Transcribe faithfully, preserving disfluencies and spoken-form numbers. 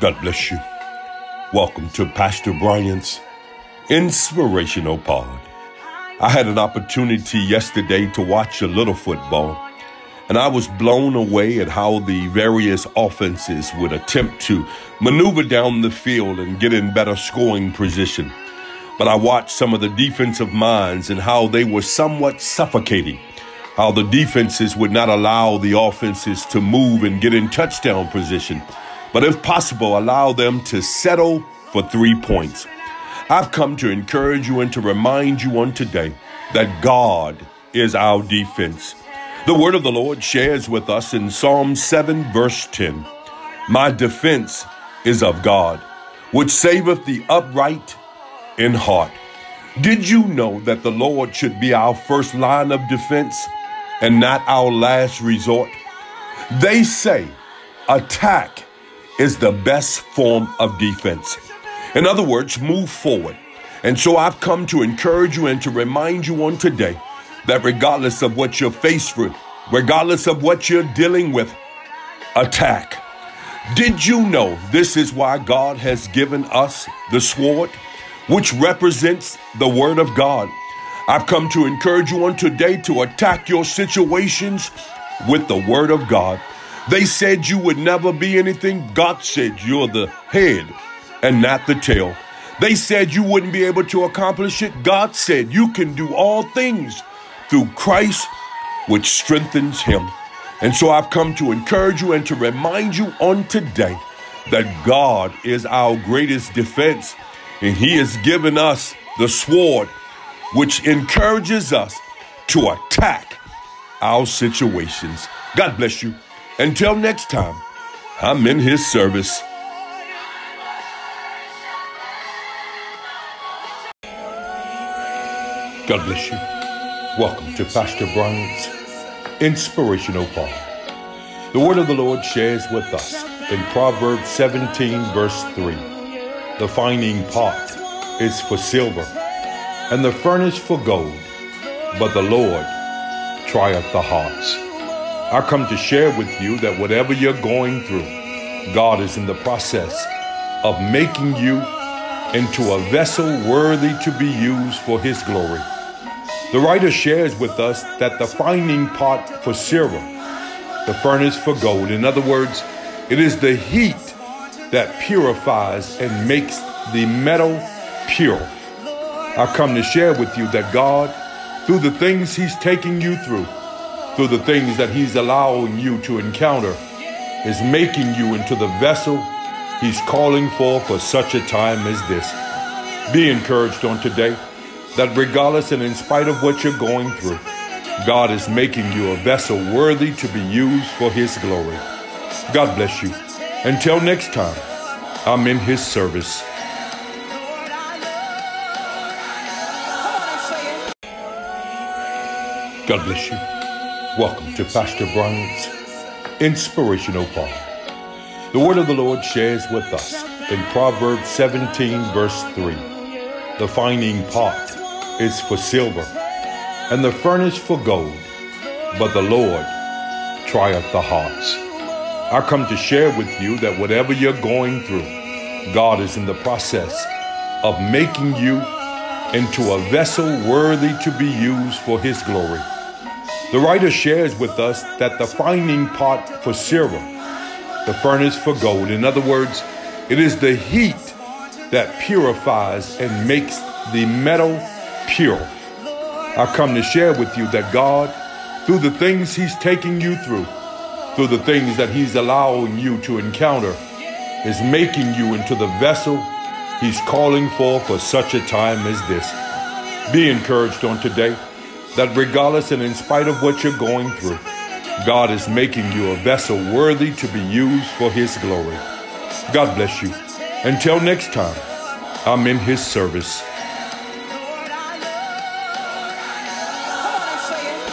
God bless you. Welcome to Pastor Bryant's Inspirational Pod. I had an opportunity yesterday to watch a little football, and I was blown away at how the various offenses would attempt to maneuver down the field and get in better scoring position. But I watched some of the defensive minds and how they were somewhat suffocating, how the defenses would not allow the offenses to move and get in touchdown position, but if possible, allow them to settle for three points. I've come to encourage you and to remind you on today that God is our defense. The word of the Lord shares with us in Psalm seven, verse ten, "My defense is of God, which saveth the upright in heart." Did you know that the Lord should be our first line of defense and not our last resort? They say attack is the best form of defense. In other words, move forward. And so I've come to encourage you and to remind you on today that regardless of what you're faced with, regardless of what you're dealing with, attack. Did you know this is why God has given us the sword, which represents the word of God? I've come to encourage you on today to attack your situations with the word of God. They said you would never be anything. God said you're the head and not the tail. They said you wouldn't be able to accomplish it. God said you can do all things through Christ, which strengthens him. And so I've come to encourage you and to remind you on today that God is our greatest defense, and he has given us the sword, which encourages us to attack our situations. God bless you. Until next time, I'm in his service. God bless you. Welcome to Pastor Bryant's Inspirational Pod. The word of the Lord shares with us in Proverbs seventeen, verse three. The fining pot is for silver, and the furnace for gold, but the Lord trieth the hearts. I come to share with you that whatever you're going through, God is in the process of making you into a vessel worthy to be used for his glory. The writer shares with us that the fining pot for silver, the furnace for gold. In other words, it is the heat that purifies and makes the metal pure. I come to share with you that God, through the things he's taking you through, through the things that he's allowing you to encounter, is making you into the vessel he's calling for for such a time as this. Be encouraged on today that regardless and in spite of what you're going through, God is making you a vessel worthy to be used for his glory. God bless you. Until next time, I'm in his service. God bless you. Welcome to Pastor Bryant's Inspirational Pod. The word of the Lord shares with us in Proverbs seventeen, verse three. The fining pot is for silver, and the furnace for gold, but the Lord trieth the hearts. I come to share with you that whatever you're going through, God is in the process of making you into a vessel worthy to be used for his glory. The writer shares with us that the fining pot for silver, the furnace for gold. In other words, it is the heat that purifies and makes the metal pure. I come to share with you that God, through the things he's taking you through, through the things that he's allowing you to encounter, is making you into the vessel he's calling for for such a time as this. Be encouraged on today that regardless and in spite of what you're going through, God is making you a vessel worthy to be used for his glory. God bless you. Until next time, I'm in his service.